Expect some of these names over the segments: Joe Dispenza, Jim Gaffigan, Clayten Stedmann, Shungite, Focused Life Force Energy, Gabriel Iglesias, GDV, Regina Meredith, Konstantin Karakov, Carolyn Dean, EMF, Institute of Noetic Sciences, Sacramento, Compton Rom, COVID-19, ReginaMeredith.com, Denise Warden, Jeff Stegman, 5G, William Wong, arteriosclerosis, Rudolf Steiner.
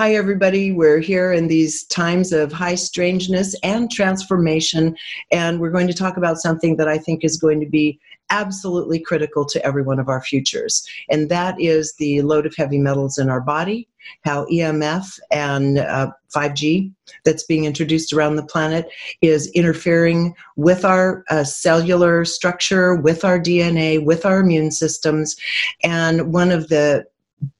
Hi, everybody. We're here in these times of high strangeness and transformation, and we're going to talk about something that I think is going to be absolutely critical to every one of our futures, and that is the load of heavy metals in our body, how EMF and 5G that's being introduced around the planet is interfering with our cellular structure, with our DNA, with our immune systems. And one of the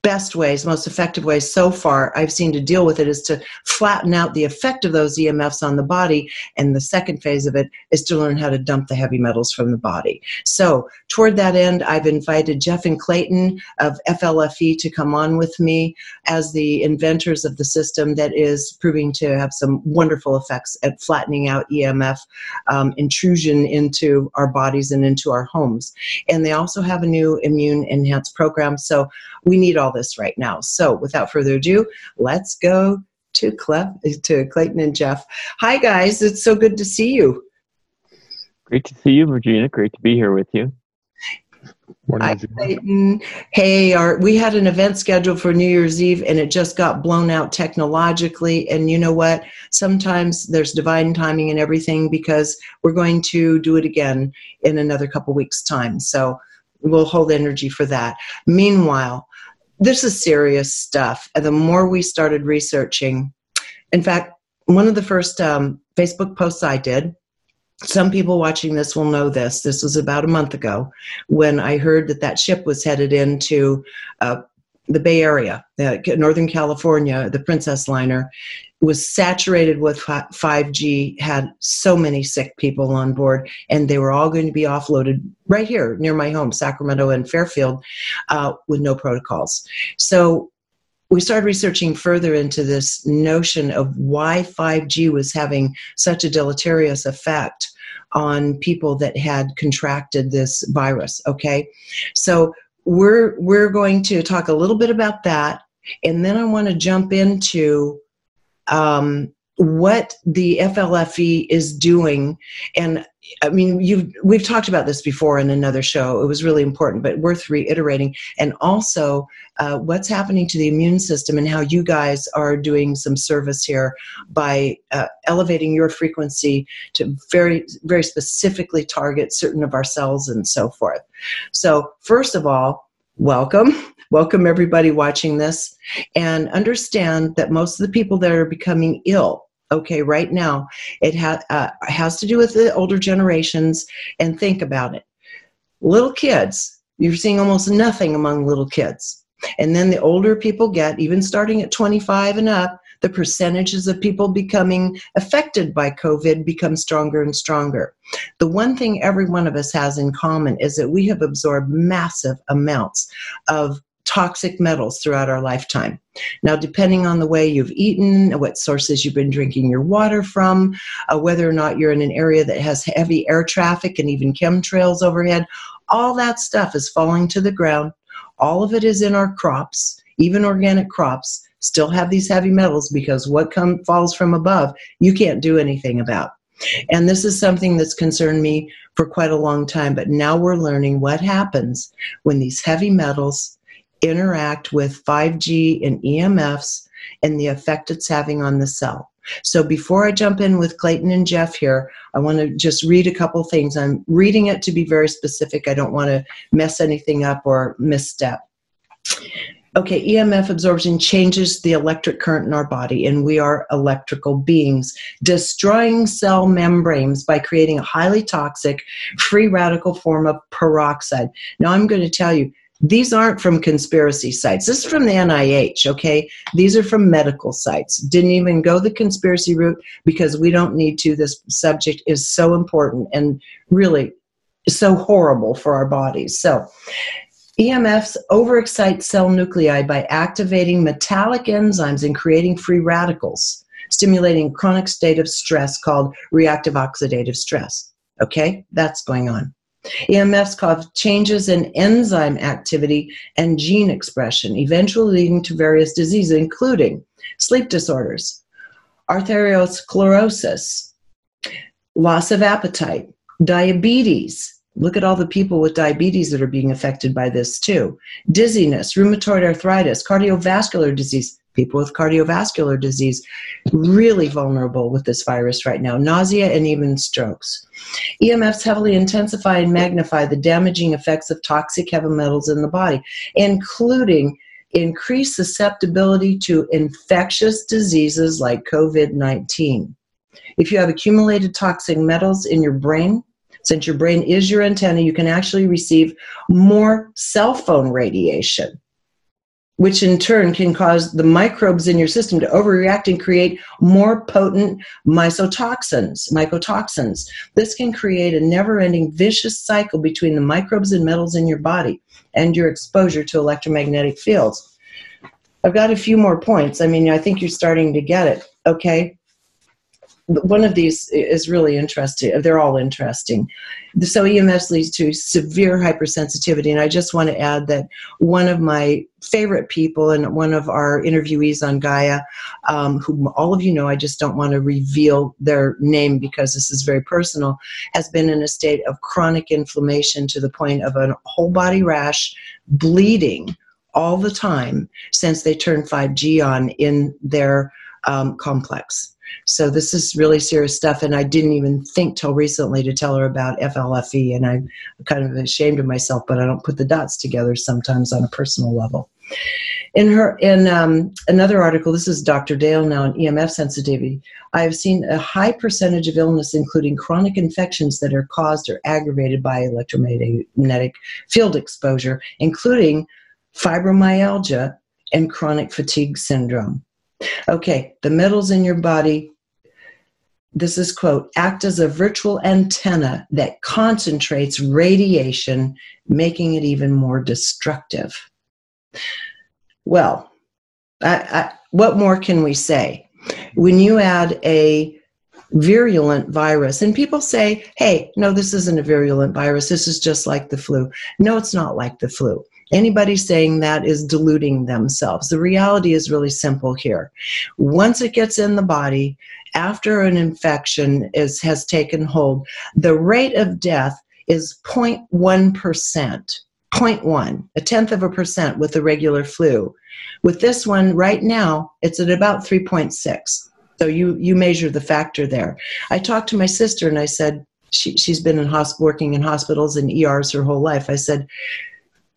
best ways, most effective ways so far I've seen to deal with it is to flatten out the effect of those EMFs on the body. And the second phase of it is to learn how to dump the heavy metals from the body. So toward that end, I've invited Jeff and Clayten of FLFE to come on with me as the inventors of the system that is proving to have some wonderful effects at flattening out EMF intrusion into our bodies and into our homes. And they also have a new immune enhanced program. So we need all this right now. So without further ado, let's go to Clayten and Jeff. Hi guys, it's so good to see you. Great to see you, Regina. Great to be here with you. Morning, hi, Clayten. Hey, we had an event scheduled for New Year's Eve, and it just got blown out technologically. And you know what? Sometimes there's divine timing and everything, because we're going to do it again in another couple weeks' time. So we'll hold energy for that. Meanwhile, this is serious stuff. And the more we started researching, in fact, one of the first Facebook posts I did, some people watching this will know this. This was about a month ago when I heard that that ship was headed into the Bay Area, Northern California. The Princess Liner was saturated with 5G, had so many sick people on board, and they were all going to be offloaded right here near my home, Sacramento and Fairfield, with no protocols. So we started researching further into this notion of why 5G was having such a deleterious effect on people that had contracted this virus, okay? So we're going to talk a little bit about that, and then I want to jump into what the FLFE is doing. And I mean, we've talked about this before in another show. It was really important, but worth reiterating. And also what's happening to the immune system and how you guys are doing some service here by elevating your frequency to very, very specifically target certain of our cells and so forth. So first of all, welcome. Welcome everybody watching this, and understand that most of the people that are becoming ill, okay, right now, it has to do with the older generations. And think about it. Little kids, you're seeing almost nothing among little kids. And then the older people get, even starting at 25 and up, the percentages of people becoming affected by COVID become stronger and stronger. The one thing every one of us has in common is that we have absorbed massive amounts of toxic metals throughout our lifetime. Now, depending on the way you've eaten, what sources you've been drinking your water from, whether or not you're in an area that has heavy air traffic and even chemtrails overhead, all that stuff is falling to the ground. All of it is in our crops. Even organic crops still have these heavy metals, because what falls from above, you can't do anything about. And this is something that's concerned me for quite a long time, but now we're learning what happens when these heavy metals interact with 5G and EMFs and the effect it's having on the cell. So before I jump in with Clayten and Jeff here, I want to just read a couple things. I'm reading it to be very specific. I don't want to mess anything up or misstep. Okay, EMF absorption changes the electric current in our body, and we are electrical beings, destroying cell membranes by creating a highly toxic free radical form of peroxide. Now, I'm going to tell you, these aren't from conspiracy sites. This is from the NIH, okay? These are from medical sites. Didn't even go the conspiracy route, because we don't need to. This subject is so important and really so horrible for our bodies. So EMFs overexcite cell nuclei by activating metallic enzymes and creating free radicals, stimulating a chronic state of stress called reactive oxidative stress, okay? That's going on. EMFs cause changes in enzyme activity and gene expression, eventually leading to various diseases, including sleep disorders, arteriosclerosis, loss of appetite, diabetes. Look at all the people with diabetes that are being affected by this too. Dizziness, rheumatoid arthritis, cardiovascular disease, people with cardiovascular disease, really vulnerable with this virus right now, nausea and even strokes. EMFs heavily intensify and magnify the damaging effects of toxic heavy metals in the body, including increased susceptibility to infectious diseases like COVID-19. If you have accumulated toxic metals in your brain, since your brain is your antenna, you can actually receive more cell phone radiation, which in turn can cause the microbes in your system to overreact and create more potent mycotoxins. This can create a never-ending vicious cycle between the microbes and metals in your body and your exposure to electromagnetic fields. I've got a few more points. I mean, I think you're starting to get it, okay? One of these is really interesting. They're all interesting. So EMFs leads to severe hypersensitivity. And I just want to add that one of my favorite people and one of our interviewees on Gaia, whom all of you know, I just don't want to reveal their name because this is very personal, has been in a state of chronic inflammation to the point of a whole body rash, bleeding all the time since they turned 5G on in their complex. So this is really serious stuff, and I didn't even think till recently to tell her about FLFE, and I'm kind of ashamed of myself, but I don't put the dots together sometimes on a personal level. In another article, this is Dr. Dale now on EMF sensitivity, I have seen a high percentage of illness, including chronic infections that are caused or aggravated by electromagnetic field exposure, including fibromyalgia and chronic fatigue syndrome. Okay, the metals in your body, this is, quote, act as a virtual antenna that concentrates radiation, making it even more destructive. Well, what more can we say? When you add a virulent virus, and people say, hey, no, this isn't a virulent virus, this is just like the flu. No, it's not like the flu. Anybody saying that is deluding themselves. The reality is really simple here. Once it gets in the body, after an infection has taken hold, the rate of death is 0.1%, 0.1, 0.1%, with the regular flu. With this one right now, it's at about 3.6. So you measure the factor there. I talked to my sister and I said, she's been working in hospitals and ERs her whole life. I said,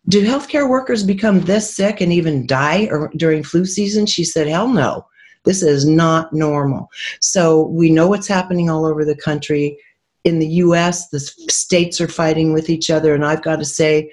do healthcare workers become this sick and even die during flu season? She said, hell no. This is not normal. So we know what's happening all over the country. In the U.S., the states are fighting with each other. And I've got to say,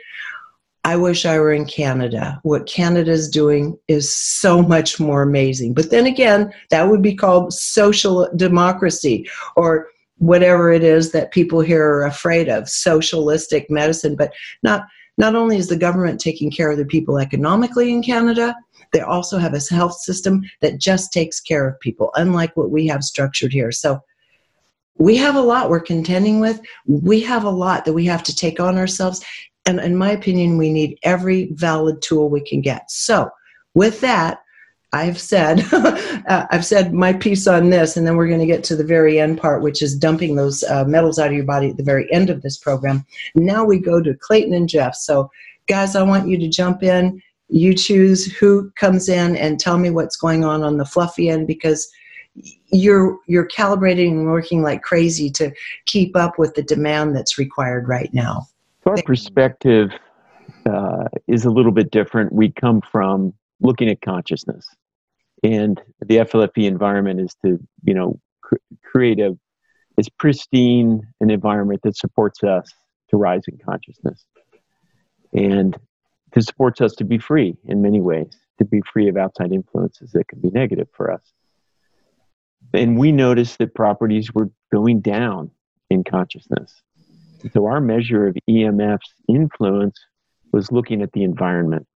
I wish I were in Canada. What Canada is doing is so much more amazing. But then again, that would be called social democracy, or whatever it is that people here are afraid of, socialistic medicine, but not... Not only is the government taking care of the people economically in Canada, they also have a health system that just takes care of people, unlike what we have structured here. So we have a lot we're contending with. We have a lot that we have to take on ourselves. And in my opinion, we need every valid tool we can get. So with that, I've said I've said my piece on this, and then we're going to get to the very end part, which is dumping those metals out of your body at the very end of this program. Now we go to Clayten and Jeff. So, guys, I want you to jump in. You choose who comes in and tell me what's going on the fluffy end, because you're calibrating and working like crazy to keep up with the demand that's required right now. So our perspective is a little bit different. We come from looking at consciousness. And the FLFE environment is to, you know, create as pristine an environment that supports us to rise in consciousness, and to supports us to be free in many ways, to be free of outside influences that can be negative for us. And we noticed that properties were going down in consciousness. So our measure of EMF's influence was looking at the environment.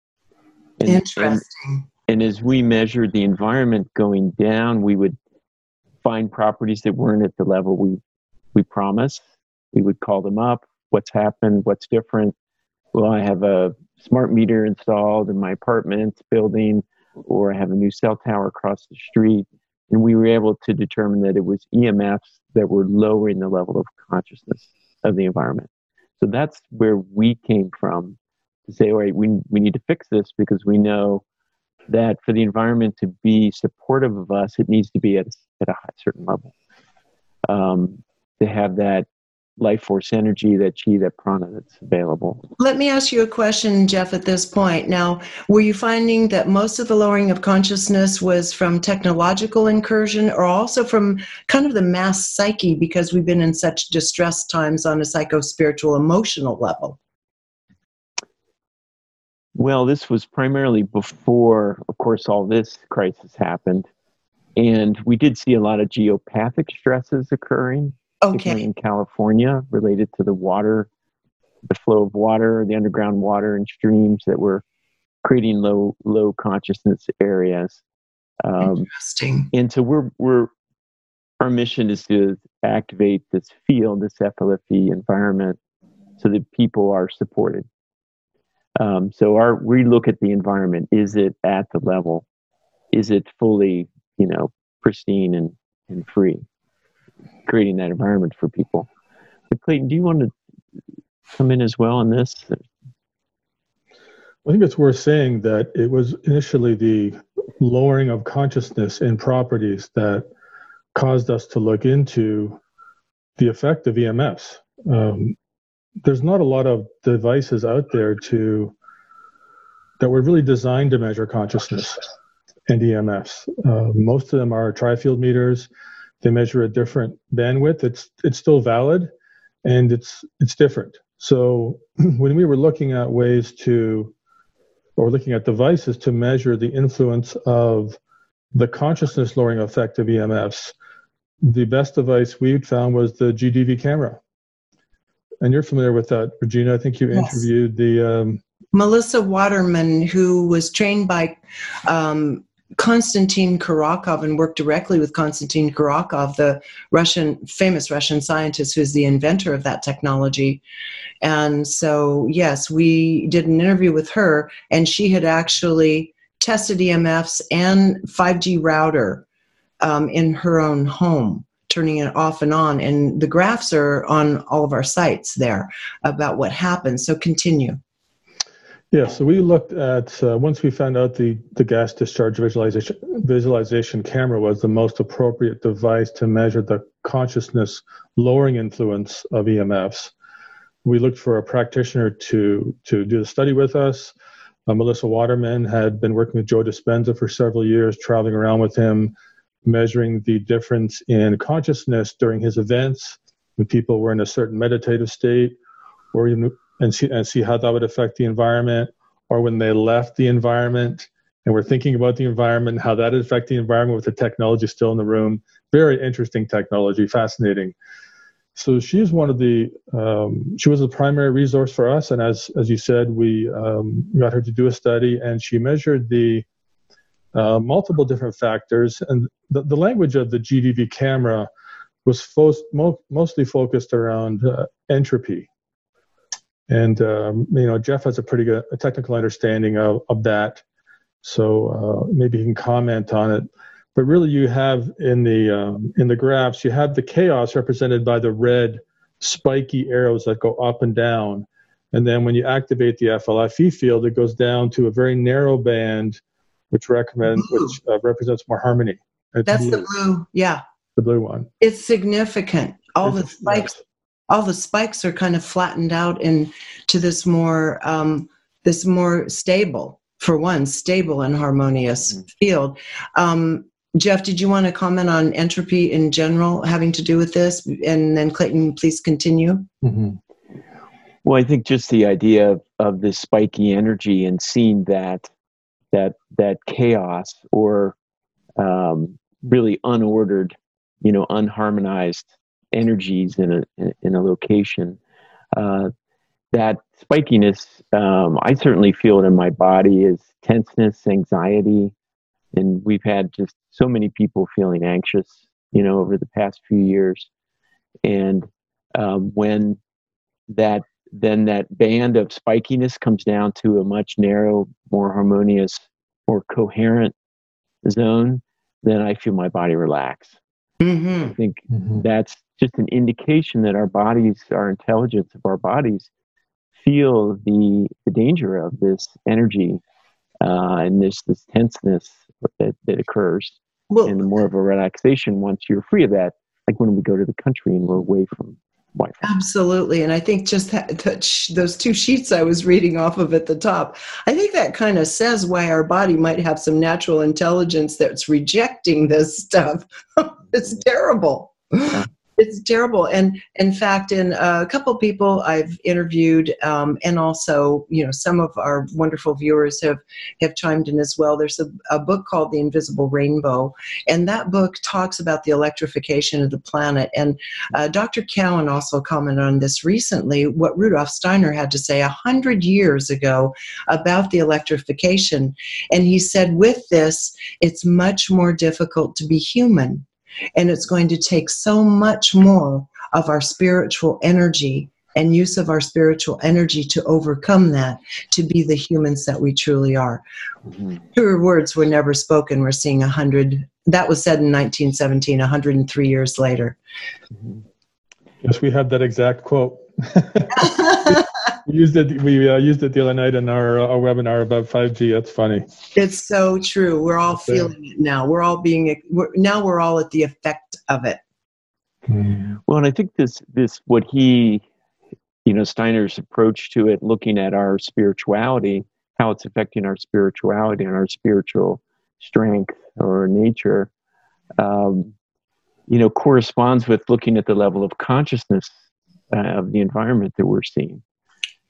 And, interesting. And as we measured the environment going down, we would find properties that weren't at the level we promised. We would call them up. What's happened? What's different? Well, I have a smart meter installed in my apartment building, or I have a new cell tower across the street. And we were able to determine that it was EMFs that were lowering the level of consciousness of the environment. So that's where we came from to say, all right, we need to fix this, because we know that for the environment to be supportive of us, it needs to be at a certain level. To have that life force energy, that chi, that prana that's available. Let me ask you a question, Jeff, at this point. Now, were you finding that most of the lowering of consciousness was from technological incursion or also from kind of the mass psyche because we've been in such distressed times on a psycho-spiritual emotional level? Well, this was primarily before, of course, all this crisis happened. And we did see a lot of geopathic stresses occurring. Okay. In California, related to the water, the flow of water, the underground water and streams that were creating low consciousness areas. Interesting. And so our mission is to activate this field, this FLFE environment, so that people are supported. So we look at the environment. Is it at the level? Is it fully, pristine and free? Creating that environment for people. But Clayten, do you want to come in as well on this? I think it's worth saying that it was initially the lowering of consciousness in properties that caused us to look into the effect of EMFs. There's not a lot of devices out there that were really designed to measure consciousness and EMFs. Most of them are tri-field meters. They measure a different bandwidth. It's still valid, and it's different. So when we were looking at devices to measure the influence of the consciousness lowering effect of EMFs, the best device we found was the GDV camera. And you're familiar with that, Regina. I think you interviewed the Melissa Waterman, who was trained by Konstantin Karakov and worked directly with Konstantin Karakov, the famous Russian scientist who's the inventor of that technology. And so, yes, we did an interview with her, and she had actually tested EMFs and 5G router in her own home, turning it off and on. And the graphs are on all of our sites there about what happened. So continue. Yeah, so we looked at, once we found out the gas discharge visualization camera was the most appropriate device to measure the consciousness lowering influence of EMFs, we looked for a practitioner to do the study with us. Melissa Waterman had been working with Joe Dispenza for several years, traveling around with him, measuring the difference in consciousness during his events when people were in a certain meditative state or even and see how that would affect the environment, or when they left the environment and were thinking about the environment, how that would affect the environment with the technology still in the room. Very interesting technology, fascinating. So she's one of the, she was the primary resource for us. And as you said, we got her to do a study, and she measured the multiple different factors. And the language of the GDV camera was mostly focused around entropy. And, Jeff has a pretty good technical understanding of that. So maybe he can comment on it. But really you have in the graphs, you have the chaos represented by the red spiky arrows that go up and down. And then when you activate the FLFE field, it goes down to a very narrow band, which represents more harmony. That's blue. The blue, yeah. The blue one. It's significant. All the spikes are kind of flattened out into this more stable, for one, stable and harmonious field. Jeff, did you want to comment on entropy in general having to do with this? And then Clayten, please continue. Mm-hmm. Well, I think just the idea of this spiky energy and seeing that chaos or really unordered, unharmonized energies in a location, that spikiness, I certainly feel it in my body, is tenseness, anxiety. And we've had just so many people feeling anxious, over the past few years. And when that band of spikiness comes down to a much narrow, more harmonious, more coherent zone, then I feel my body relax. Mm-hmm. I think that's just an indication that our bodies, our intelligence of our bodies, feel the danger of this energy and there's this tenseness that occurs, and more of a relaxation once you're free of that, like when we go to the country and we're away from Wi-Fi. Absolutely. And I think just those two sheets I was reading off of at the top, I think that kind of says why our body might have some natural intelligence that's rejecting this stuff. It's terrible. Yeah. It's terrible. And in fact, in a couple people I've interviewed, and also, some of our wonderful viewers have chimed in as well. There's a book called The Invisible Rainbow, and that book talks about the electrification of the planet. And Dr. Cowan also commented on this recently, what Rudolf Steiner had to say 100 years ago about the electrification. And he said, with this, it's much more difficult to be human. And it's going to take so much more of our spiritual energy and use of our spiritual energy to overcome that, to be the humans that we truly are. Mm-hmm. Truer words were never spoken. We're seeing 100. That was said in 1917, 103 years later. Mm-hmm. Yes, we have that exact quote. We used it the other night in our webinar about 5G. That's funny. It's so true. We're all feeling it now. We're all we're all at the effect of it. Well, and I think this what he, Steiner's approach to it, looking at our spirituality, how it's affecting our spirituality and our spiritual strength or nature, corresponds with looking at the level of consciousness of the environment that we're seeing.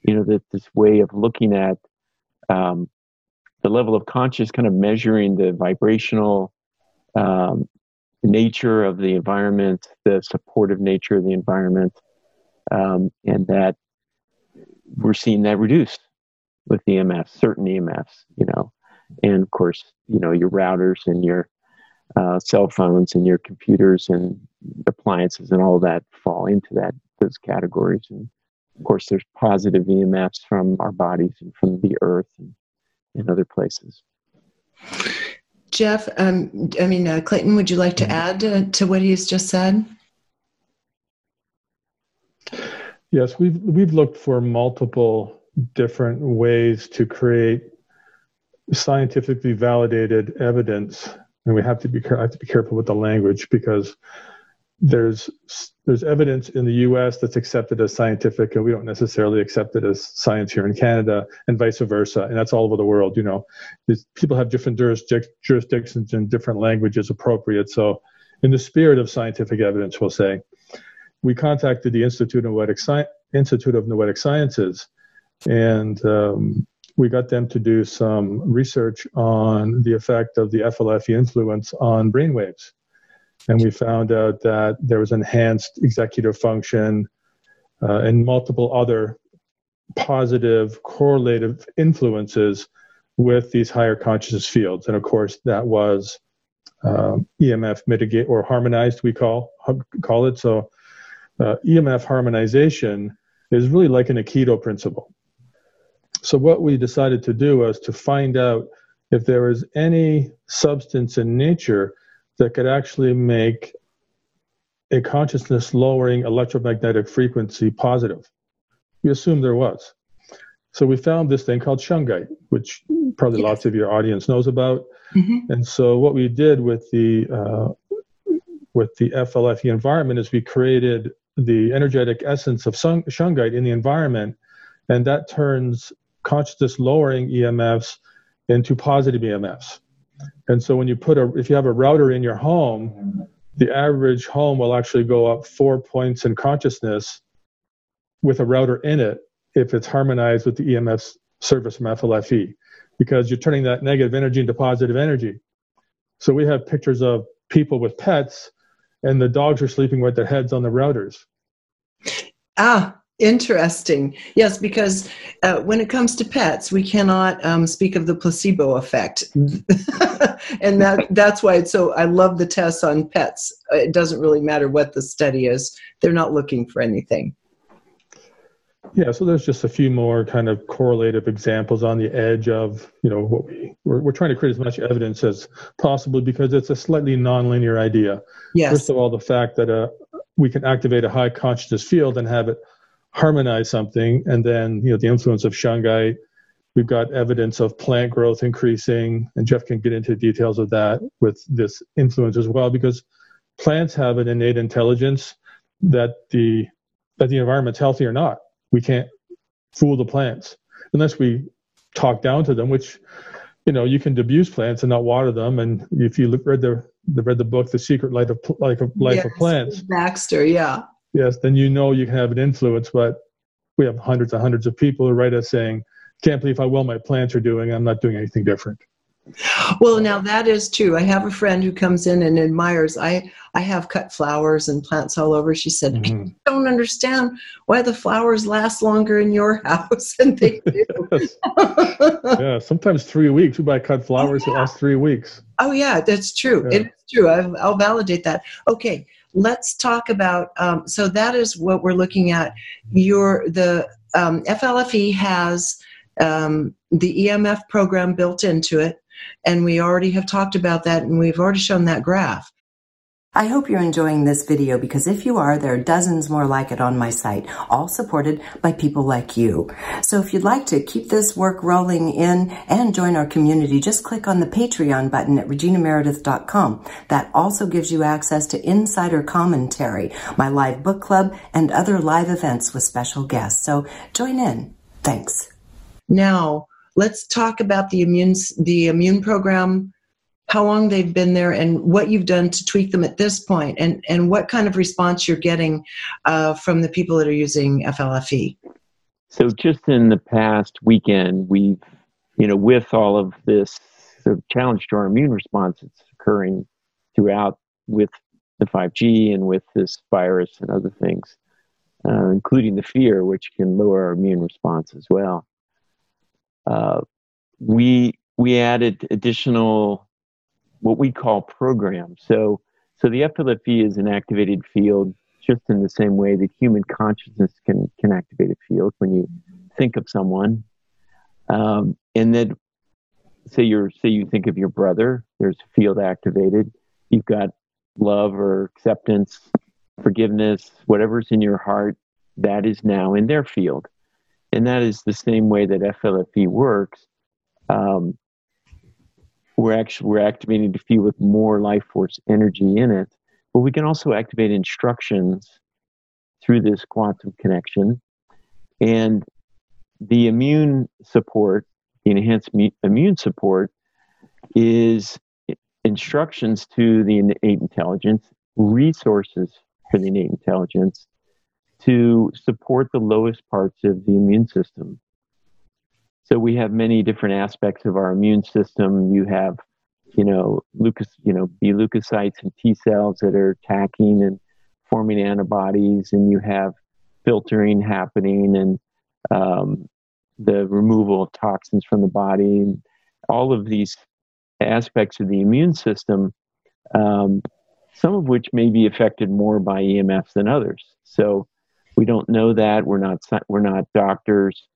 That this way of looking at the level of conscious, kind of measuring the vibrational nature of the environment, the supportive nature of the environment, and that we're seeing that reduced with EMFs, certain EMFs, and of course, your routers and your cell phones and your computers and appliances and all of that fall into those categories. And of course, there's positive EMFs from our bodies and from the earth and other places. Jeff, Clayten, would you like to add to what he's just said? Yes, we've looked for multiple different ways to create scientifically validated evidence, and I have to be careful with the language, because there's evidence in the U.S. that's accepted as scientific, and we don't necessarily accept it as science here in Canada, and vice versa. And that's all over the world. People have different jurisdictions and different languages appropriate. So in the spirit of scientific evidence, we'll say, we contacted the Institute of Noetic Sciences, and we got them to do some research on the effect of the FLFE influence on brainwaves. And we found out that there was enhanced executive function and multiple other positive correlative influences with these higher consciousness fields. And of course, that was EMF mitigate or harmonized, we call it. So EMF harmonization is really like an Aikido principle. So what we decided to do was to find out if there was any substance in nature that could actually make a consciousness lowering electromagnetic frequency positive. We assumed there was. So we found this thing called shungite, which probably lots of your audience knows about. Mm-hmm. And so what we did with the FLFE environment is we created the energetic essence of shungite in the environment, and that turns consciousness lowering EMFs into positive EMFs. And so when you if you have a router in your home, the average home will actually go up 4 points in consciousness with a router in it if it's harmonized with the EMF service from FLFE, because you're turning that negative energy into positive energy. So we have pictures of people with pets, and the dogs are sleeping with their heads on the routers. Ah. Interesting. Yes, because when it comes to pets, we cannot speak of the placebo effect. And that's why it's so, I love the tests on pets. It doesn't really matter what the study is. They're not looking for anything. Yeah, so there's just a few more kind of correlative examples on the edge of, what we're trying to create as much evidence as possible, because it's a slightly nonlinear idea. Yes. First of all, the fact that we can activate a high consciousness field and have it harmonize something, and then the influence of shungite We've got evidence of plant growth increasing, and Jeff can get into details of that with this influence as well, because plants have an innate intelligence that the environment's healthy or not. We can't fool the plants unless we talk down to them, which, you know, you can disabuse plants and not water them. And if you read the book, The Secret Life of Plants. Baxter, yeah. Yes, then you know you can have an influence, but we have hundreds and hundreds of people who write us saying, can't believe how well my plants are doing. I'm not doing anything different. Well, now that is true. I have a friend who comes in and admires. I have cut flowers and plants all over. She said, mm-hmm. I don't understand why the flowers last longer in your house than they do. Yes. Yeah, sometimes 3 weeks. We buy cut flowers that last 3 weeks. Oh, yeah, that's true. Yeah. It's true. I'll validate that. Okay, let's talk about, so that is what we're looking at. The FLFE has the EMF program built into it. And we already have talked about that, and we've already shown that graph. I hope you're enjoying this video, because if you are, there are dozens more like it on my site, all supported by people like you. So if you'd like to keep this work rolling in and join our community, just click on the Patreon button at reginameredith.com. That also gives you access to insider commentary, my live book club, and other live events with special guests. So join in. Thanks. Now, let's talk about the immune program, how long they've been there, and what you've done to tweak them at this point, and what kind of response you're getting from the people that are using FLFE. So just in the past weekend, we've, you know, with all of this sort of challenge to our immune response that's occurring throughout with the 5G and with this virus and other things, including the fear, which can lower our immune response as well. We added additional, what we call programs. So the FLFE is an activated field, just in the same way that human consciousness can activate a field when you think of someone. And then say you think of your brother, there's a field activated. You've got love or acceptance, forgiveness, whatever's in your heart, that is now in their field. And that is the same way that FLFE works. We're activating the field with more life force energy in it, but we can also activate instructions through this quantum connection. And the immune support, the enhanced immune support, is instructions to the innate intelligence, resources for the innate intelligence, to support the lowest parts of the immune system. So we have many different aspects of our immune system. You have, B leukocytes and T cells that are attacking and forming antibodies, and you have filtering happening and the removal of toxins from the body. And all of these aspects of the immune system, some of which may be affected more by EMFs than others. So we don't know that. We're not doctors.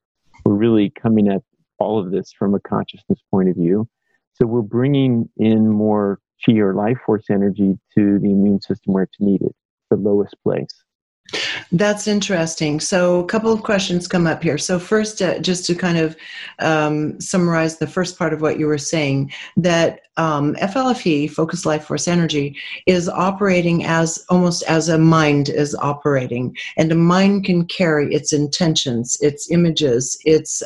We're really coming at all of this from a consciousness point of view. So we're bringing in more chi or life force energy to the immune system where it's needed, the lowest place. That's interesting. So a couple of questions come up here. So first, just to kind of summarize the first part of what you were saying, that FLFE, Focused Life Force Energy, is operating as almost as a mind is operating. And a mind can carry its intentions, its images, its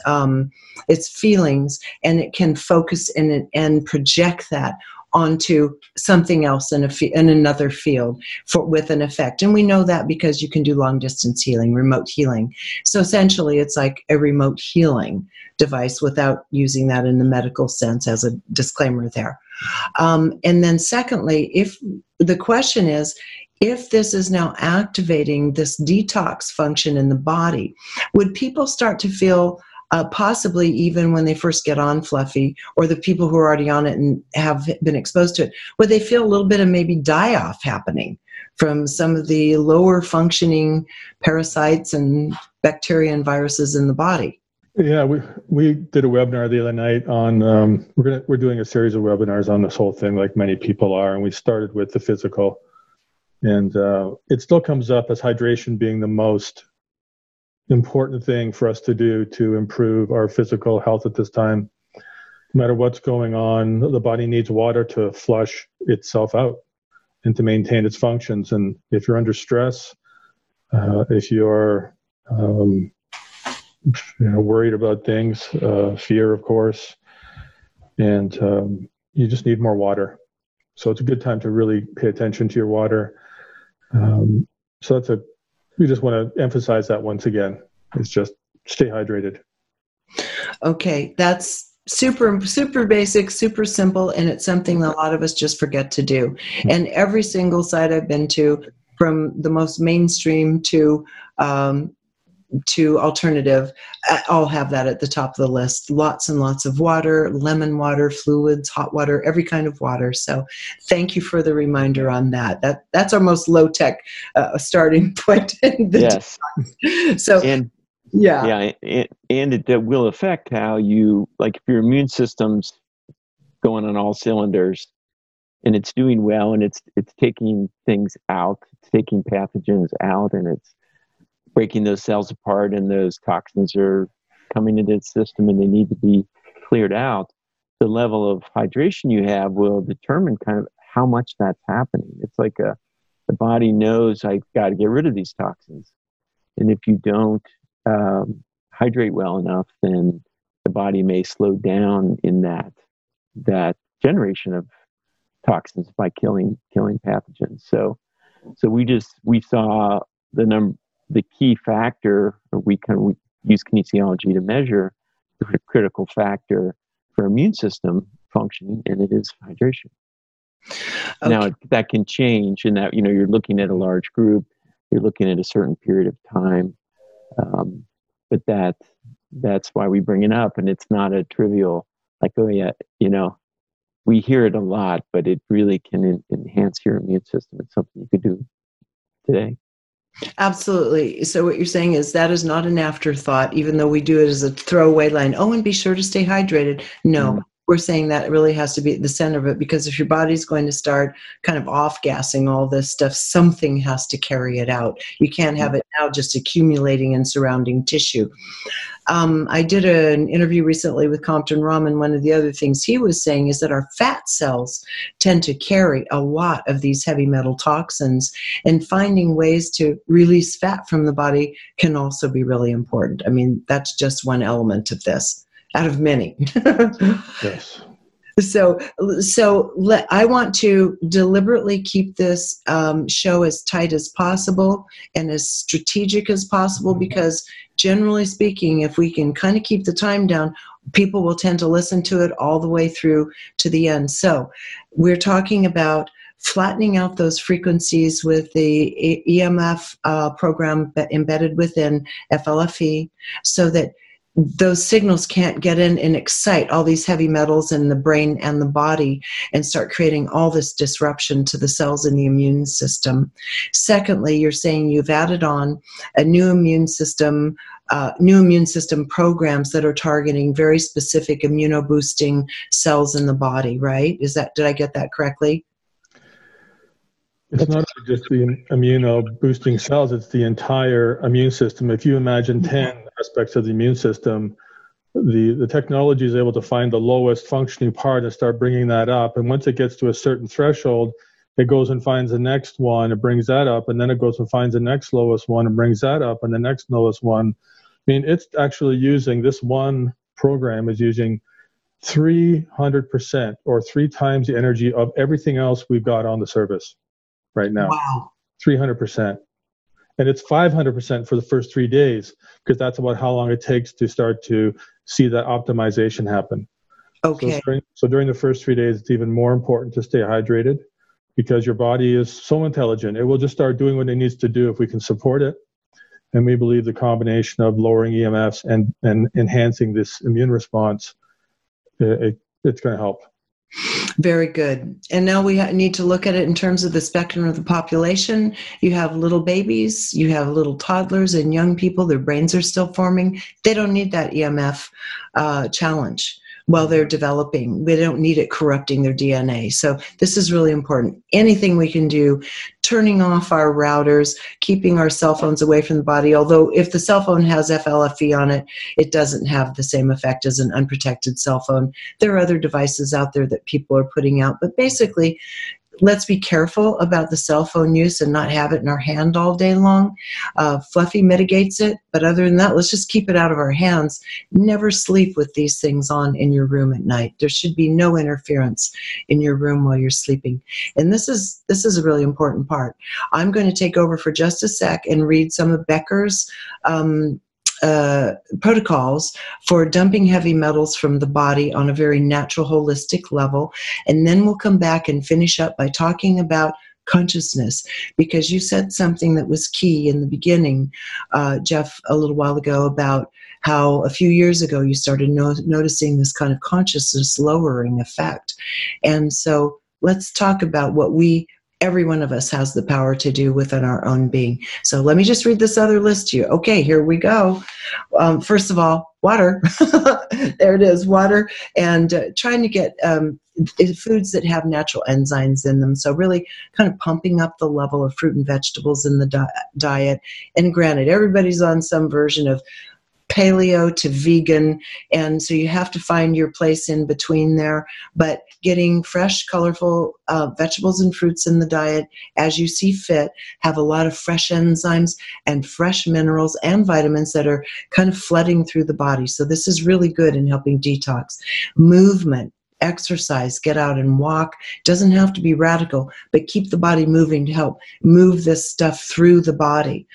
feelings, and it can focus and project that onto something else in another field with an effect. And we know that because you can do long distance healing, remote healing. So essentially it's like a remote healing device without using that in the medical sense, as a disclaimer there. And then secondly, if the question is, if this is now activating this detox function in the body, would people start to feel possibly even when they first get on FLFE, or the people who are already on it and have been exposed to it, where they feel a little bit of maybe die-off happening from some of the lower functioning parasites and bacteria and viruses in the body? Yeah, we did a webinar the other night on, we're doing a series of webinars on this whole thing, like many people are, and we started with the physical. And it still comes up as hydration being the most important thing for us to do to improve our physical health at this time. No matter what's going on, the body needs water to flush itself out and to maintain its functions. And if you're under stress, if you're worried about things, fear, of course, and you just need more water. So it's a good time to really pay attention to your water. So that's we just want to emphasize that once again. It's just stay hydrated. Okay. That's super, super basic, super simple. And it's something that a lot of us just forget to do. And every single site I've been to, from the most mainstream to alternative, I'll have that at the top of the list. Lots and lots of water, lemon water, fluids, hot water, every kind of water. So thank you for the reminder on that. That's our most low-tech starting point. And it will affect how you, like if your immune system's going on all cylinders and it's doing well and it's taking things out, it's taking pathogens out and it's breaking those cells apart and those toxins are coming into the system and they need to be cleared out, the level of hydration you have will determine kind of how much that's happening. It's like the body knows I've got to get rid of these toxins. And if you don't hydrate well enough, then the body may slow down in that generation of toxins by killing pathogens. So we saw the number. The key factor, we use kinesiology to measure the critical factor for immune system functioning, and it is hydration. Okay. Now that can change, and that you're looking at a large group, you're looking at a certain period of time, but that's why we bring it up, and it's not a trivial like we hear it a lot, but it really can enhance your immune system. It's something you could do today. Absolutely. So what you're saying is that is not an afterthought, even though we do it as a throwaway line. Oh, and be sure to stay hydrated. No, we're saying that it really has to be at the center of it, because if your body's going to start kind of off-gassing all this stuff, something has to carry it out. You can't have it now just accumulating in surrounding tissue. I did an interview recently with Compton Rom, and one of the other things he was saying is that our fat cells tend to carry a lot of these heavy metal toxins, and finding ways to release fat from the body can also be really important. I mean, that's just one element of this out of many. Yes. So I want to deliberately keep this show as tight as possible and as strategic as possible, because generally speaking, if we can kind of keep the time down, people will tend to listen to it all the way through to the end. So we're talking about flattening out those frequencies with the EMF program embedded within FLFE, so that those signals can't get in and excite all these heavy metals in the brain and the body and start creating all this disruption to the cells in the immune system. Secondly, you're saying you've added on a new immune system programs that are targeting very specific immunoboosting cells in the body, right? Did I get that correctly? It's not just the immuno-boosting cells, it's the entire immune system. If you imagine 10 aspects of the immune system, the technology is able to find the lowest functioning part and start bringing that up. And once it gets to a certain threshold, it goes and finds the next one, it brings that up, and then it goes and finds the next lowest one and brings that up, and the next lowest one. I mean, it's actually using, this one program is using 300% or 3 times the energy of everything else we've got on the service right now. Wow. 300%. And it's 500% for the first 3 days, because that's about how long it takes to start to see that optimization happen. Okay. So during the first 3 days, it's even more important to stay hydrated, because your body is so intelligent. It will just start doing what it needs to do if we can support it. And we believe the combination of lowering EMFs and enhancing this immune response, it's going to help. Very good. And now we need to look at it in terms of the spectrum of the population. You have little babies, you have little toddlers and young people, their brains are still forming. They don't need that EMF challenge. while they're developing. They don't need it corrupting their DNA. So this is really important. Anything we can do, turning off our routers, keeping our cell phones away from the body, although if the cell phone has FLFE on it, it doesn't have the same effect as an unprotected cell phone. There are other devices out there that people are putting out, but basically, let's be careful about the cell phone use and not have it in our hand all day long. FLFE mitigates it, but other than that, let's just keep it out of our hands. Never sleep with these things on in your room at night. There should be no interference in your room while you're sleeping. And this is a really important part. I'm going to take over for just a sec and read some of Becker's protocols for dumping heavy metals from the body on a very natural, holistic level. And then we'll come back and finish up by talking about consciousness, because you said something that was key in the beginning, Jeff, a little while ago, about how a few years ago you started noticing this kind of consciousness lowering effect. And so let's talk about what every one of us has the power to do within our own being. So let me just read this other list to you. Okay, here we go. First of all, water. There it is, water, and trying to get foods that have natural enzymes in them. So really kind of pumping up the level of fruit and vegetables in the diet. And granted, everybody's on some version of paleo to vegan, and so you have to find your place in between there, but getting fresh, colorful vegetables and fruits in the diet as you see fit, have a lot of fresh enzymes and fresh minerals and vitamins that are kind of flooding through the body. So this is really good in helping detox. Movement, exercise, get out and walk. Doesn't have to be radical, but keep the body moving to help move this stuff through the body.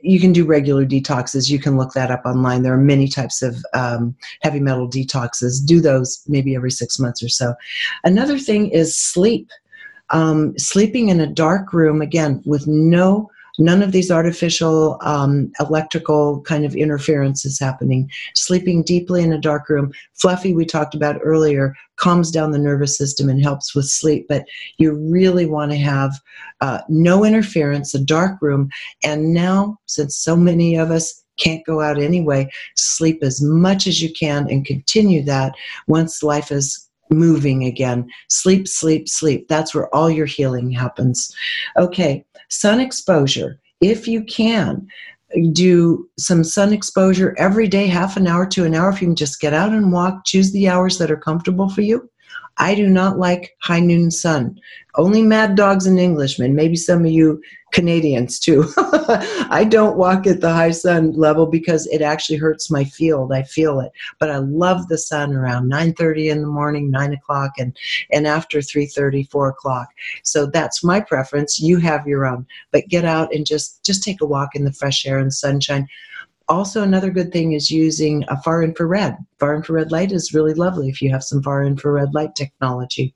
You can do regular detoxes. You can look that up online. There are many types of heavy metal detoxes. Do those maybe every 6 months or so. Another thing is sleep. Sleeping in a dark room, again, with none of these artificial electrical kind of interferences happening. Sleeping deeply in a dark room. FLFE, we talked about earlier, calms down the nervous system and helps with sleep, but you really want to have no interference, a dark room. And now, since so many of us can't go out anyway, sleep as much as you can and continue that once life is moving again. Sleep, sleep, sleep. That's where all your healing happens. Okay, sun exposure. If you can, do some sun exposure every day, half an hour to an hour. If you can just get out and walk, choose the hours that are comfortable for you. I do not like high noon sun. Only mad dogs and Englishmen, maybe some of you Canadians too. I don't walk at the high sun level because it actually hurts my field. I feel it. But I love the sun around 9:30 in the morning, 9 o'clock, and after 3:30, 4 o'clock. So that's my preference. You have your own. But get out and just take a walk in the fresh air and sunshine. Also, another good thing is using a far infrared. Far infrared light is really lovely if you have some far infrared light technology.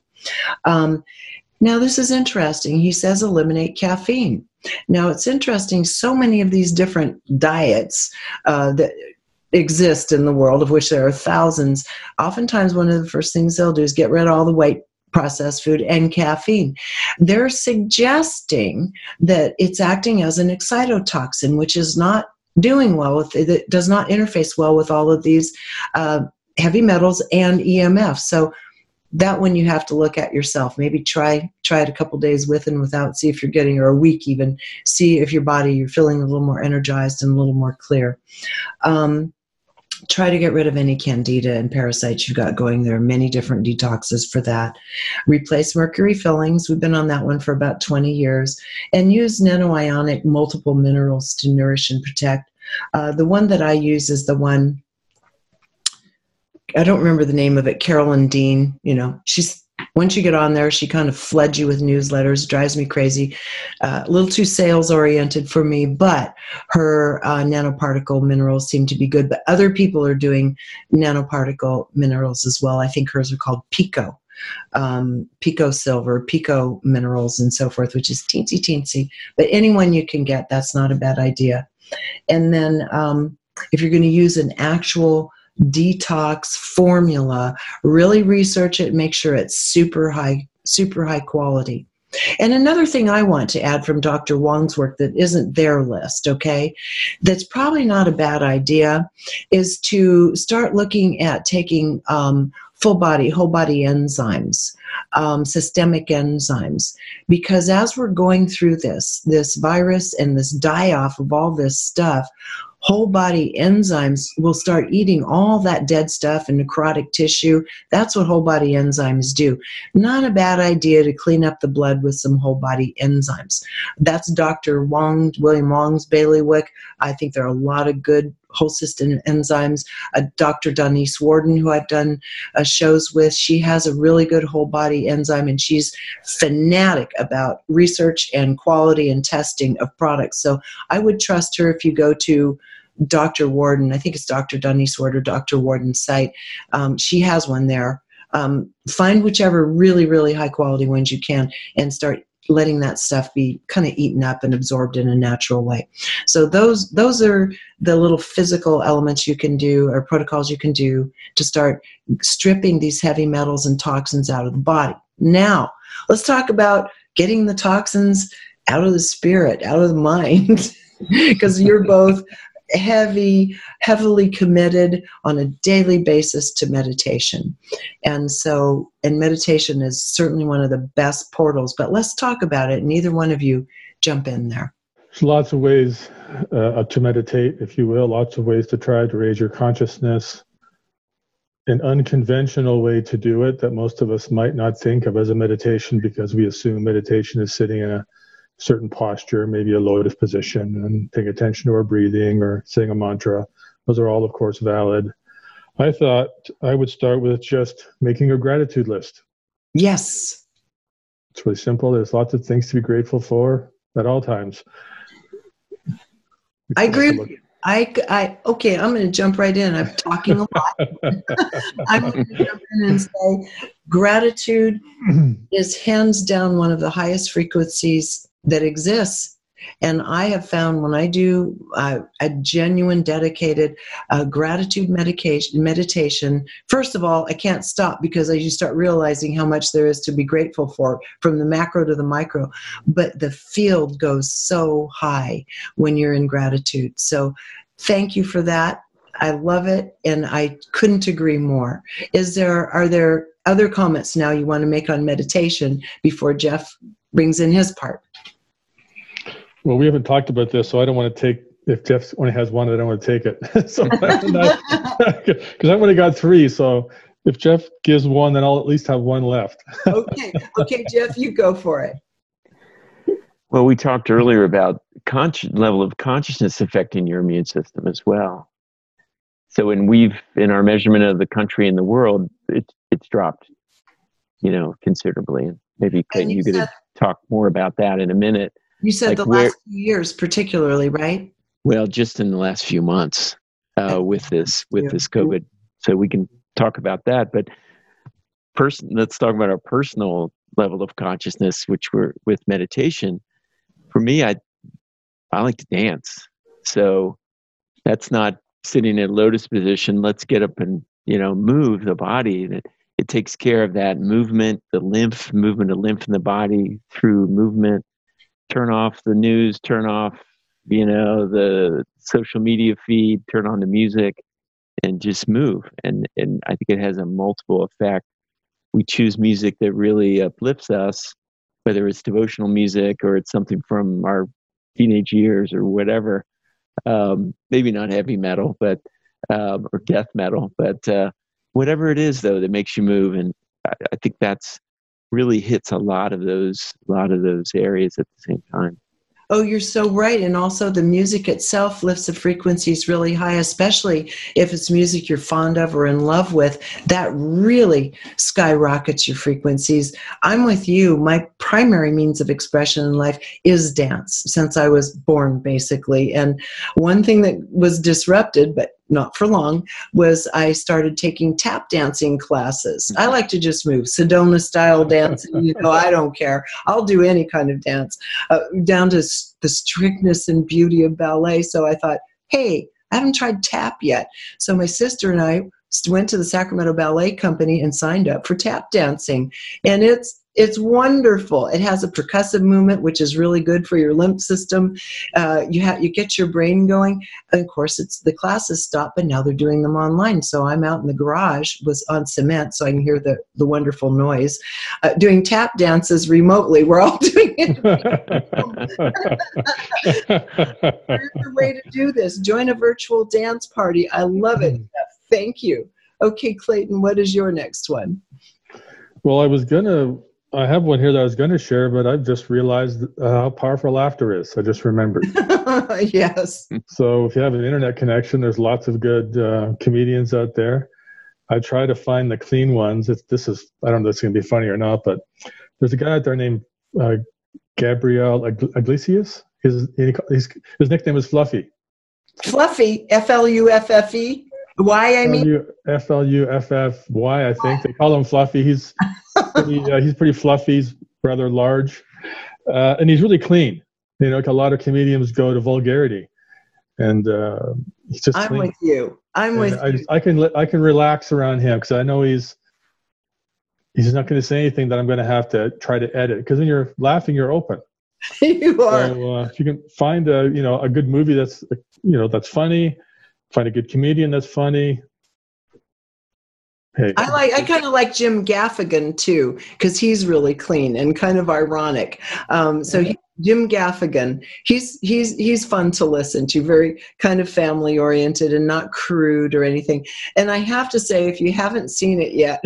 Now, this is interesting. He says eliminate caffeine. Now, it's interesting. So many of these different diets that exist in the world, of which there are thousands, oftentimes one of the first things they'll do is get rid of all the white processed food and caffeine. They're suggesting that it's acting as an excitotoxin, which is not doing well with it. It does not interface well with all of these heavy metals and EMF. So that one you have to look at yourself. Maybe try it a couple days with and without, see if you're getting, or a week even, see if your body, you're feeling a little more energized and a little more clear. Try to get rid of any candida and parasites you've got going. There are many different detoxes for that. Replace mercury fillings. We've been on that one for about 20 years. And use nanoionic multiple minerals to nourish and protect. The one that I use is the one, I don't remember the name of it, Carolyn Dean. You know, once you get on there, she kind of floods you with newsletters, drives me crazy, a little too sales-oriented for me, but her nanoparticle minerals seem to be good. But other people are doing nanoparticle minerals as well. I think hers are called Pico, Pico Silver, Pico Minerals, and so forth, which is teensy. But anyone you can get, that's not a bad idea. And then if you're going to use an actual detox formula, really research it, make sure it's super high quality. And another thing I want to add from Dr. Wong's work that isn't their list, okay, that's probably not a bad idea, is to start looking at taking full body, whole body enzymes, systemic enzymes, because as we're going through this virus and this die-off of all this stuff, whole body enzymes will start eating all that dead stuff and necrotic tissue. That's what whole body enzymes do. Not a bad idea to clean up the blood with some whole body enzymes. That's Dr. Wong, William Wong's bailiwick. I think there are a lot of good whole system enzymes. Dr. Denise Warden, who I've done shows with, she has a really good whole body enzyme, and she's fanatic about research and quality and testing of products. So I would trust her. If you go to Dr. Warden, I think it's Dr. Denise Warden or Dr. Warden's site, she has one there. Find whichever really, really high quality ones you can and start letting that stuff be kind of eaten up and absorbed in a natural way. So those are the little physical elements you can do, or protocols you can do, to start stripping these heavy metals and toxins out of the body. Now, let's talk about getting the toxins out of the spirit, out of the mind, because you're both heavily committed on a daily basis to meditation. And meditation is certainly one of the best portals, but let's talk about it. And either one of you jump in there. There's lots of ways to meditate, if you will, lots of ways to try to raise your consciousness. An unconventional way to do it that most of us might not think of as a meditation, because we assume meditation is sitting in a certain posture, maybe a lotus position, and paying attention to our breathing or saying a mantra. Those are all, of course, valid. I thought I would start with just making a gratitude list. Yes. It's really simple. There's lots of things to be grateful for at all times. I agree with you. Okay, I'm going to jump right in. I'm talking a lot. I'm going to jump in and say gratitude is hands down one of the highest frequencies that exists. And I have found when I do a genuine, dedicated gratitude meditation, first of all, I can't stop, because as you start realizing how much there is to be grateful for, from the macro to the micro, but the field goes so high when you're in gratitude. So thank you for that. I love it, and I couldn't agree more. Are there other comments now you want to make on meditation before Jeff brings in his part? Well, we haven't talked about this, so I don't want to take, if Jeff only has one, I don't want to take it. So because I've only got three, so if Jeff gives one, then I'll at least have one left. Okay, Jeff, you go for it. Well, we talked earlier about level of consciousness affecting your immune system as well. So in our measurement of the country and the world, it's dropped, considerably. And maybe Clayten, you're going to talk more about that in a minute. You said like the last few years particularly, right? Well, just in the last few months with this COVID. So we can talk about that. But let's talk about our personal level of consciousness, which we're with meditation. For me, I like to dance. So that's not sitting in a lotus position. Let's get up and, move the body. It takes care of that movement, the lymph, movement of lymph in the body through movement. Turn off the news, turn off, the social media feed, turn on the music, and just move. And I think it has a multiple effect. We choose music that really uplifts us, whether it's devotional music or it's something from our teenage years or whatever. Maybe not heavy metal, but or death metal, but whatever it is, though, that makes you move. And I think that's really hits a lot of those areas at the same time. Oh, you're so right. And also the music itself lifts the frequencies really high, especially if it's music you're fond of or in love with. That really skyrockets your frequencies. I'm with you. My primary means of expression in life is dance, since I was born, basically. And one thing that was disrupted, but not for long, was I started taking tap dancing classes. I like to just move, Sedona style dancing, I don't care. I'll do any kind of dance, down to the strictness and beauty of ballet. So I thought, hey, I haven't tried tap yet. So my sister and I went to the Sacramento Ballet Company and signed up for tap dancing. And it's It's wonderful. It has a percussive movement, which is really good for your lymph system. You get your brain going. And of course, the classes stop, but now they're doing them online. So I'm out in the garage, was on cement, so I can hear the wonderful noise. Doing tap dances remotely. We're all doing it. There's a way to do this. Join a virtual dance party. I love it. Thank you. Okay, Clayten, what is your next one? Well, I have one here that I was going to share, but I've just realized how powerful laughter is. I just remembered. Yes. So if you have an internet connection, there's lots of good comedians out there. I try to find the clean ones. I don't know if it's going to be funny or not, but there's a guy out there named Gabriel Iglesias. His nickname is Fluffy. Fluffy, F-L-U-F-F-E. Why, I mean? F-L-U-F-F-Y, I think. They call him Fluffy. He's pretty fluffy. He's rather large. And he's really clean. You know, like a lot of comedians go to vulgarity. And he's just clean. I'm with you. I can relax around him because I know he's not going to say anything that I'm going to have to try to edit. Because when you're laughing, you're open. You are. So, if you can find a good movie that's funny, find a good comedian that's funny. Hey. I kind of like Jim Gaffigan too, because he's really clean and kind of ironic. Jim Gaffigan, he's fun to listen to, very kind of family oriented and not crude or anything. And I have to say, if you haven't seen it yet,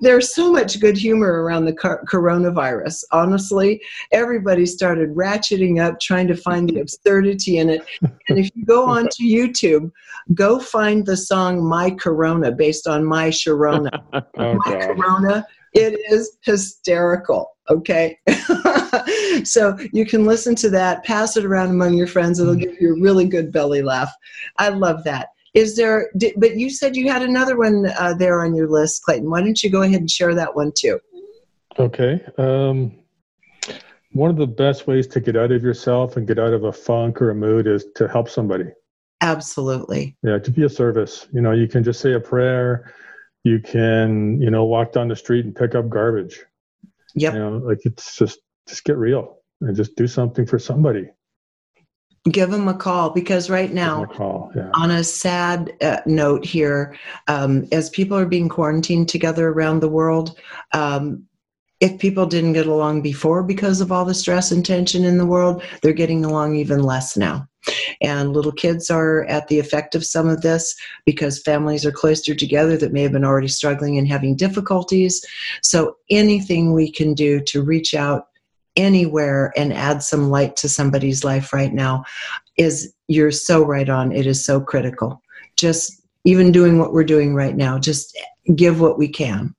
there's so much good humor around the coronavirus. Honestly, everybody started ratcheting up, trying to find the absurdity in it. And if you go onto YouTube, go find the song My Corona, based on My Sharona. Corona, it is hysterical. Okay. So you can listen to that, pass it around among your friends. It'll give you a really good belly laugh. I love that. But you said you had another one there on your list, Clayten. Why don't you go ahead and share that one too? Okay. One of the best ways to get out of yourself and get out of a funk or a mood is to help somebody. Absolutely. Yeah, to be of service. You know, you can just say a prayer. You can, walk down the street and pick up garbage. Yep. It's just get real and just do something for somebody. Give them a call, because right now, on a sad note here, as people are being quarantined together around the world, if people didn't get along before because of all the stress and tension in the world, they're getting along even less now. And little kids are at the effect of some of this because families are cloistered together that may have been already struggling and having difficulties. So anything we can do to reach out anywhere and add some light to somebody's life right now you're so right on. It is so critical. Just even doing what we're doing right now, just give what we can.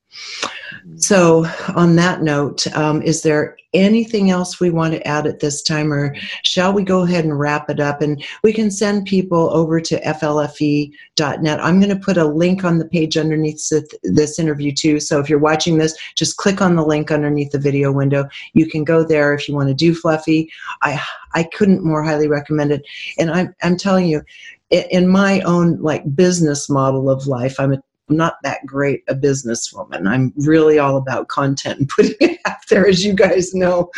So on that note, is there anything else we want to add at this time, or shall we go ahead and wrap it up? And we can send people over to flfe.net. I'm going to put a link on the page underneath this interview too. So if you're watching this, just click on the link underneath the video window. You can go there if you want to do Fluffy. I couldn't more highly recommend it. And I'm telling you, in my own business model of life, I'm not that great a businesswoman. I'm really all about content and putting it out there, as you guys know.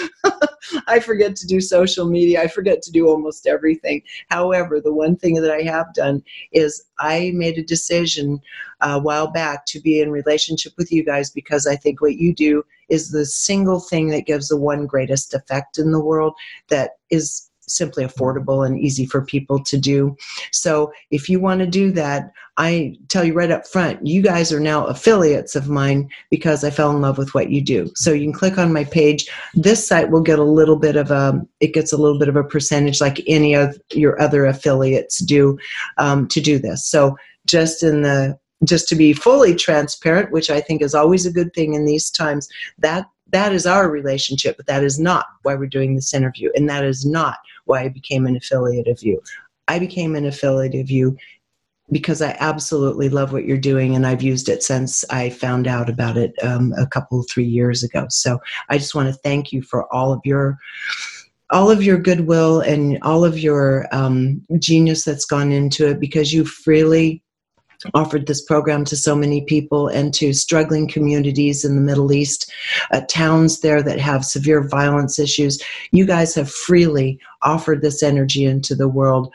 I forget to do social media. I forget to do almost everything. However, the one thing that I have done is I made a decision a while back to be in relationship with you guys, because I think what you do is the single thing that gives the one greatest effect in the world that is simply affordable and easy for people to do. So if you want to do that, I tell you right up front, you guys are now affiliates of mine because I fell in love with what you do. So you can click on my page. This site will get it gets a little bit of a percentage like any of your other affiliates do to do this. So just to be fully transparent, which I think is always a good thing in these times, that is our relationship, but that is not why we're doing this interview. And that is not why I became an affiliate of you. I became an affiliate of you because I absolutely love what you're doing, and I've used it since I found out about it a couple, 3 years ago. So I just want to thank you for all of your goodwill and all of your genius that's gone into it, because you freely offered this program to so many people and to struggling communities in the Middle East, towns there that have severe violence issues. You guys have freely offered this energy into the world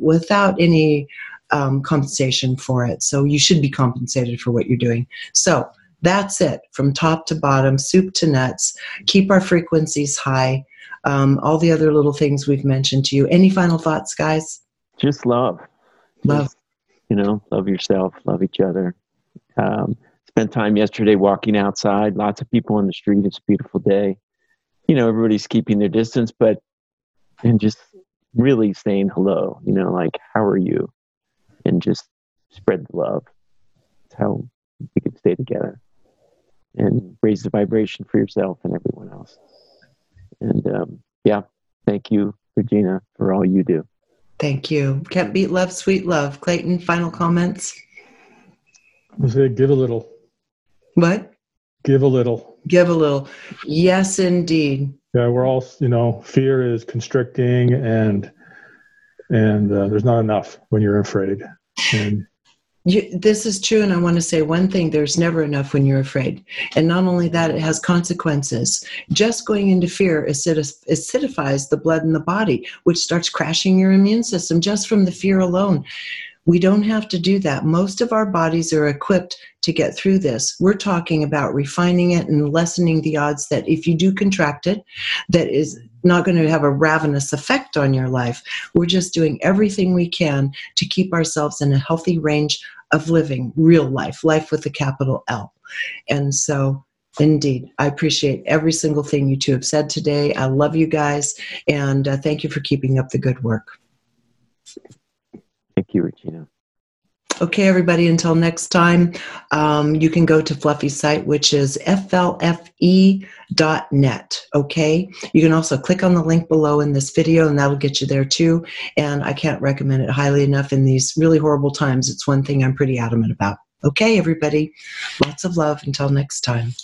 without any compensation for it. So you should be compensated for what you're doing. So that's it, from top to bottom, soup to nuts. Keep our frequencies high. All the other little things we've mentioned to you. Any final thoughts, guys? Just love. Love. Just, you know, love yourself, love each other. Spent time yesterday walking outside. Lots of people on the street. It's a beautiful day. You know, everybody's keeping their distance, but, and just really saying hello, you know, like, how are you? And just spread the love. That's how we can stay together and raise the vibration for yourself and everyone else. And yeah, thank you, Regina, for all you do. Thank you. Can't beat love, sweet love. Clayten, final comments? I say give a little. What? Give a little. Give a little. Yes, indeed. Yeah, we're all, you know, fear is constricting and there's not enough when you're afraid. And this is true, and I want to say one thing. There's never enough when you're afraid. And not only that, it has consequences. Just going into fear acidifies the blood in the body, which starts crashing your immune system just from the fear alone. We don't have to do that. Most of our bodies are equipped to get through this. We're talking about refining it and lessening the odds that if you do contract it, that is not going to have a ravenous effect on your life. We're just doing everything we can to keep ourselves in a healthy range of living, real life, life with a capital L. And so, indeed, I appreciate every single thing you two have said today. I love you guys, and thank you for keeping up the good work. Thank you, Regina. Okay, everybody, until next time, you can go to Fluffy's site, which is FLFE.net, okay? You can also click on the link below in this video, and that'll get you there, too. And I can't recommend it highly enough in these really horrible times. It's one thing I'm pretty adamant about. Okay, everybody, lots of love. Until next time.